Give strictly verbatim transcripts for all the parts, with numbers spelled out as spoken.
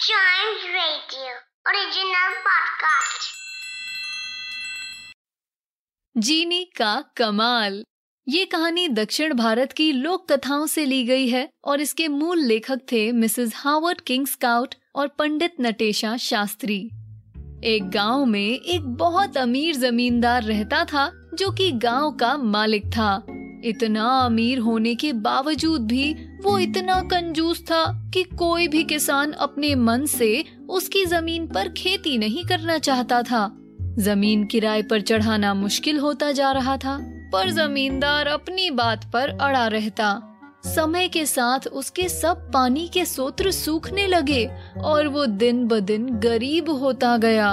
Chimes radio original podcast. Genie का कमाल। ये कहानी दक्षिण भारत की लोक कथाओं से ली गई है और इसके मूल लेखक थे मिसेज हावर्ड किंग स्काउट और पंडित नटेशा शास्त्री। एक गांव में एक बहुत अमीर जमींदार रहता था जो कि गांव का मालिक था। इतना अमीर होने के बावजूद भी वो इतना कंजूस था कि कोई भी किसान अपने मन से उसकी जमीन पर खेती नहीं करना चाहता था। जमीन किराए पर चढ़ाना मुश्किल होता जा रहा था, पर जमींदार अपनी बात पर अड़ा रहता। समय के साथ उसके सब पानी के स्रोत सूखने लगे और वो दिन ब दिन गरीब होता गया।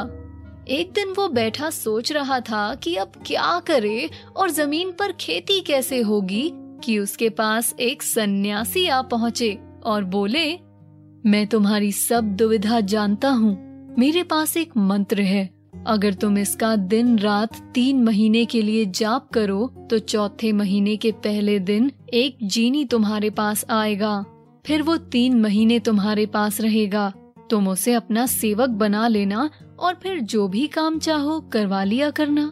एक दिन वो बैठा सोच रहा था कि अब क्या करे और जमीन पर खेती कैसे होगी कि उसके पास एक सन्यासी आ पहुँचे और बोले, मैं तुम्हारी सब दुविधा जानता हूँ। मेरे पास एक मंत्र है, अगर तुम इसका दिन रात तीन महीने के लिए जाप करो तो चौथे महीने के पहले दिन एक जीनी तुम्हारे पास आएगा। फिर वो तीन महीने तुम्हारे पास रहेगा। तुम उसे अपना सेवक बना लेना और फिर जो भी काम चाहो करवा लिया करना।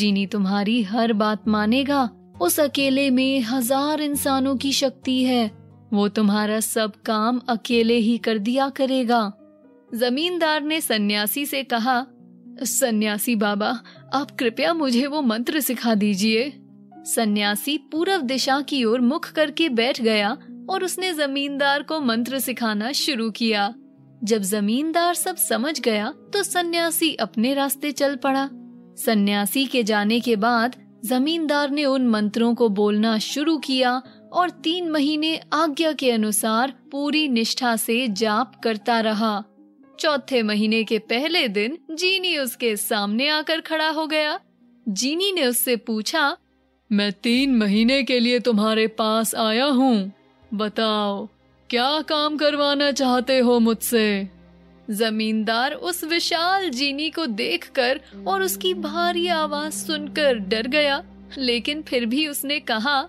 जीनी तुम्हारी हर बात मानेगा। उस अकेले में हजार इंसानों की शक्ति है। वो तुम्हारा सब काम अकेले ही कर दिया करेगा। जमींदार ने सन्यासी से कहा, सन्यासी बाबा, आप कृपया मुझे वो मंत्र सिखा दीजिए। सन्यासी पूर्व दिशा की ओर मुख करके बैठ गया और उसने जमींदार को मंत्र सिखाना शुरू किया। जब जमींदार सब समझ गया तो सन्यासी अपने रास्ते चल पड़ा। सन्यासी के जाने के बाद जमींदार ने उन मंत्रों को बोलना शुरू किया और तीन महीने आज्ञा के अनुसार पूरी निष्ठा से जाप करता रहा। चौथे महीने के पहले दिन जीनी उसके सामने आकर खड़ा हो गया। जीनी ने उससे पूछा, मैं तीन महीने के लिए तुम्हारे पास आया हूँ, बताओ क्या काम करवाना चाहते हो मुझसे। जमींदार उस विशाल जीनी को देखकर और उसकी भारी आवाज सुनकर डर गया, लेकिन फिर भी उसने कहा,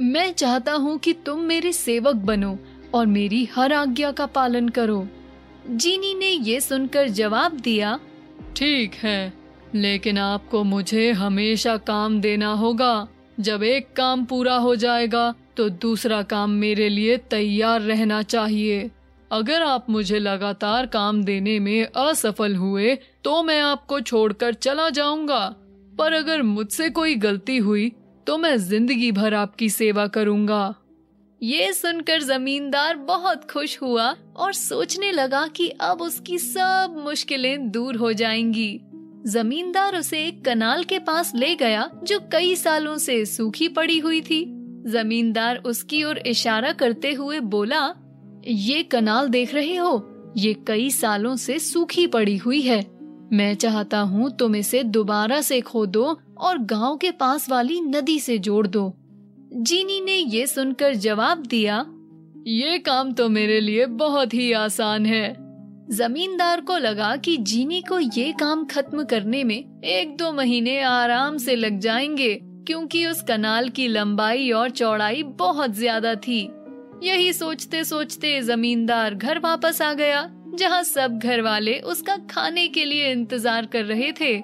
मैं चाहता हूँ कि तुम मेरे सेवक बनो और मेरी हर आज्ञा का पालन करो। जीनी ने ये सुनकर जवाब दिया, ठीक है, लेकिन आपको मुझे हमेशा काम देना होगा। जब एक काम पूरा हो जाएगा तो दूसरा काम मेरे लिए तैयार रहना चाहिए। अगर आप मुझे लगातार काम देने में असफल हुए तो मैं आपको छोड़कर चला जाऊंगा, पर अगर मुझसे कोई गलती हुई तो मैं जिंदगी भर आपकी सेवा करूंगा। ये सुनकर जमींदार बहुत खुश हुआ और सोचने लगा कि अब उसकी सब मुश्किलें दूर हो जाएंगी। जमींदार उसे एक कनाल के पास ले गया जो कई सालों से सूखी पड़ी हुई थी। जमींदार उसकी ओर इशारा करते हुए बोला, ये कनाल देख रहे हो, ये कई सालों से सूखी पड़ी हुई है। मैं चाहता हूँ तुम इसे दोबारा से खोदो और गाँव के पास वाली नदी से जोड़ दो। जीनी ने ये सुनकर जवाब दिया, ये काम तो मेरे लिए बहुत ही आसान है। जमींदार को लगा कि जीनी को ये काम खत्म करने में एक दो महीने आराम से लग जाएंगे, क्योंकि उस कनाल की लंबाई और चौड़ाई बहुत ज्यादा थी। यही सोचते सोचते जमींदार घर वापस आ गया, जहाँ सब घर वाले उसका खाने के लिए इंतजार कर रहे थे।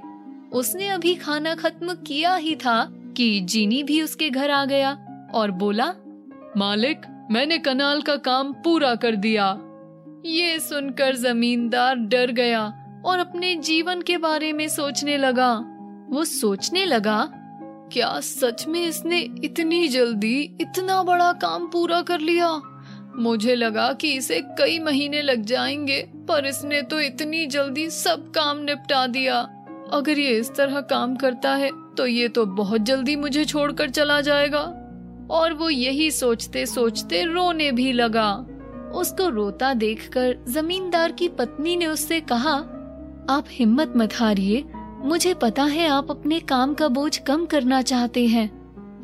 उसने अभी खाना खत्म किया ही था कि जीनी भी उसके घर आ गया और बोला, मालिक, मैंने कनाल का काम पूरा कर दिया। ये सुनकर जमींदार डर गया और अपने जीवन के बारे में सोचने लगा। वो सोचने लगा, क्या सच में इसने इतनी जल्दी इतना बड़ा काम पूरा कर लिया? मुझे लगा कि इसे कई महीने लग जाएंगे, पर इसने तो इतनी जल्दी सब काम निपटा दिया। अगर ये इस तरह काम करता है तो ये तो बहुत जल्दी मुझे छोड़कर चला जाएगा। और वो यही सोचते सोचते रोने भी लगा। उसको रोता देखकर जमींदार की पत्नी ने उससे कहा, आप हिम्मत मत हारिए, मुझे पता है आप अपने काम का बोझ कम करना चाहते हैं।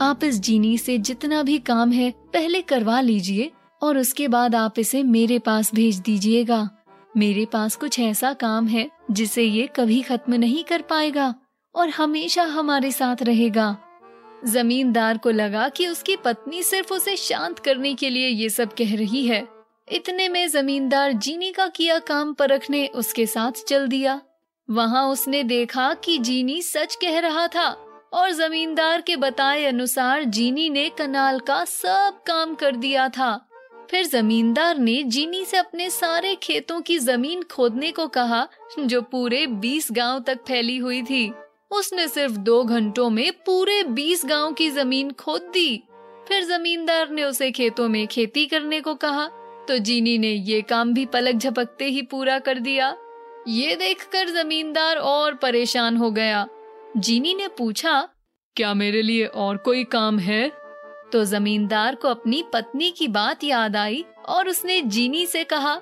आप इस जीनी से जितना भी काम है पहले करवा लीजिए और उसके बाद आप इसे मेरे पास भेज दीजिएगा। मेरे पास कुछ ऐसा काम है जिसे ये कभी खत्म नहीं कर पाएगा और हमेशा हमारे साथ रहेगा। जमींदार को लगा कि उसकी पत्नी सिर्फ उसे शांत करने के लिए ये सब कह रही है, इतने में जमींदार जीनी का किया काम परखने उसके साथ चल दिया। वहाँ उसने देखा कि जीनी सच कह रहा था और जमींदार के बताए अनुसार जीनी ने कनाल का सब काम कर दिया था। फिर जमींदार ने जीनी से अपने सारे खेतों की जमीन खोदने को कहा जो पूरे बीस गांव तक फैली हुई थी। उसने सिर्फ दो घंटों में पूरे बीस गांव की जमीन खोद दी। फिर जमींदार ने उसे खेतों में खेती करने को कहा तो जीनी ने ये काम भी पलक झपकते ही पूरा कर दिया। ये देखकर जमींदार और परेशान हो गया। जीनी ने पूछा, क्या मेरे लिए और कोई काम है? तो जमींदार को अपनी पत्नी की बात याद आई और उसने जीनी से कहा,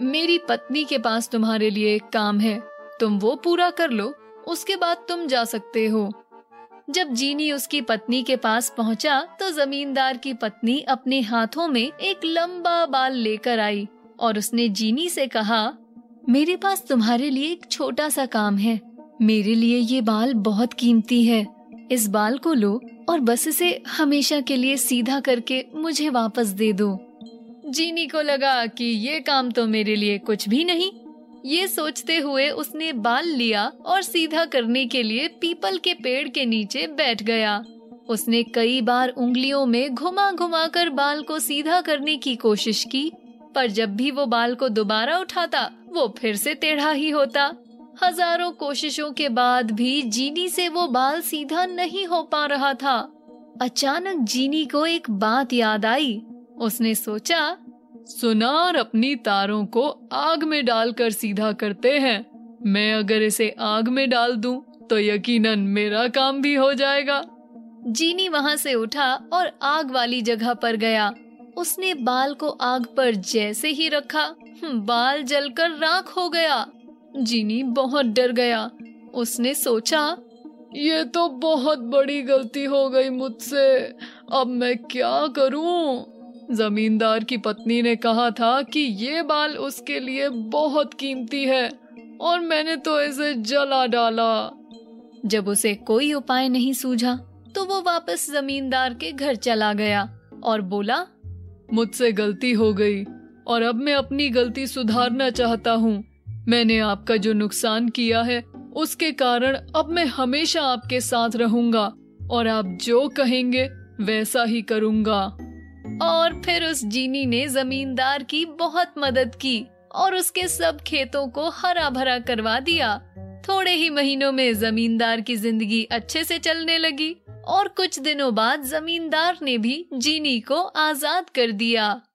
मेरी पत्नी के पास तुम्हारे लिए एक काम है, तुम वो पूरा कर लो, उसके बाद तुम जा सकते हो। जब जीनी उसकी पत्नी के पास पहुंचा तो जमींदार की पत्नी अपने हाथों में एक लंबा बाल लेकर आई और उसने जीनी से कहा, मेरे पास तुम्हारे लिए एक छोटा सा काम है, मेरे लिए ये बाल बहुत कीमती है, इस बाल को लो और बस इसे हमेशा के लिए सीधा करके मुझे वापस दे दो। जीनी को लगा कि ये काम तो मेरे लिए कुछ भी नहीं। ये सोचते हुए उसने बाल लिया और सीधा करने के लिए पीपल के पेड़ के नीचे बैठ गया। उसने कई बार उंगलियों में घुमा घुमा कर बाल को सीधा करने की कोशिश की, पर जब भी वो बाल को दोबारा उठाता वो फिर से टेढ़ा ही होता। हजारों कोशिशों के बाद भी जीनी से वो बाल सीधा नहीं हो पा रहा था। अचानक जीनी को एक बात याद आई। उसने सोचा, सुनार अपनी तारों को आग में डालकर सीधा करते हैं, मैं अगर इसे आग में डाल दूं तो यकीनन मेरा काम भी हो जाएगा। जीनी वहां से उठा और आग वाली जगह पर गया। उसने बाल को आग पर जैसे ही रखा, बाल जलकर राख हो गया। जीनी बहुत डर गया। उसने सोचा, ये तो बहुत बड़ी गलती हो गई मुझसे, अब मैं क्या करूं? जमींदार की पत्नी ने कहा था कि ये बाल उसके लिए बहुत कीमती है और मैंने तो इसे जला डाला। जब उसे कोई उपाय नहीं सूझा तो वो वापस जमींदार के घर चला गया और बोला, मुझसे गलती हो गई और अब मैं अपनी गलती सुधारना चाहता हूँ। मैंने आपका जो नुकसान किया है उसके कारण अब मैं हमेशा आपके साथ रहूंगा और आप जो कहेंगे वैसा ही करूंगा। और फिर उस जीनी ने जमींदार की बहुत मदद की और उसके सब खेतों को हरा भरा करवा दिया। थोड़े ही महीनों में जमींदार की जिंदगी अच्छे से चलने लगी और कुछ दिनों बाद जमींदार ने भी जीनी को आजाद कर दिया।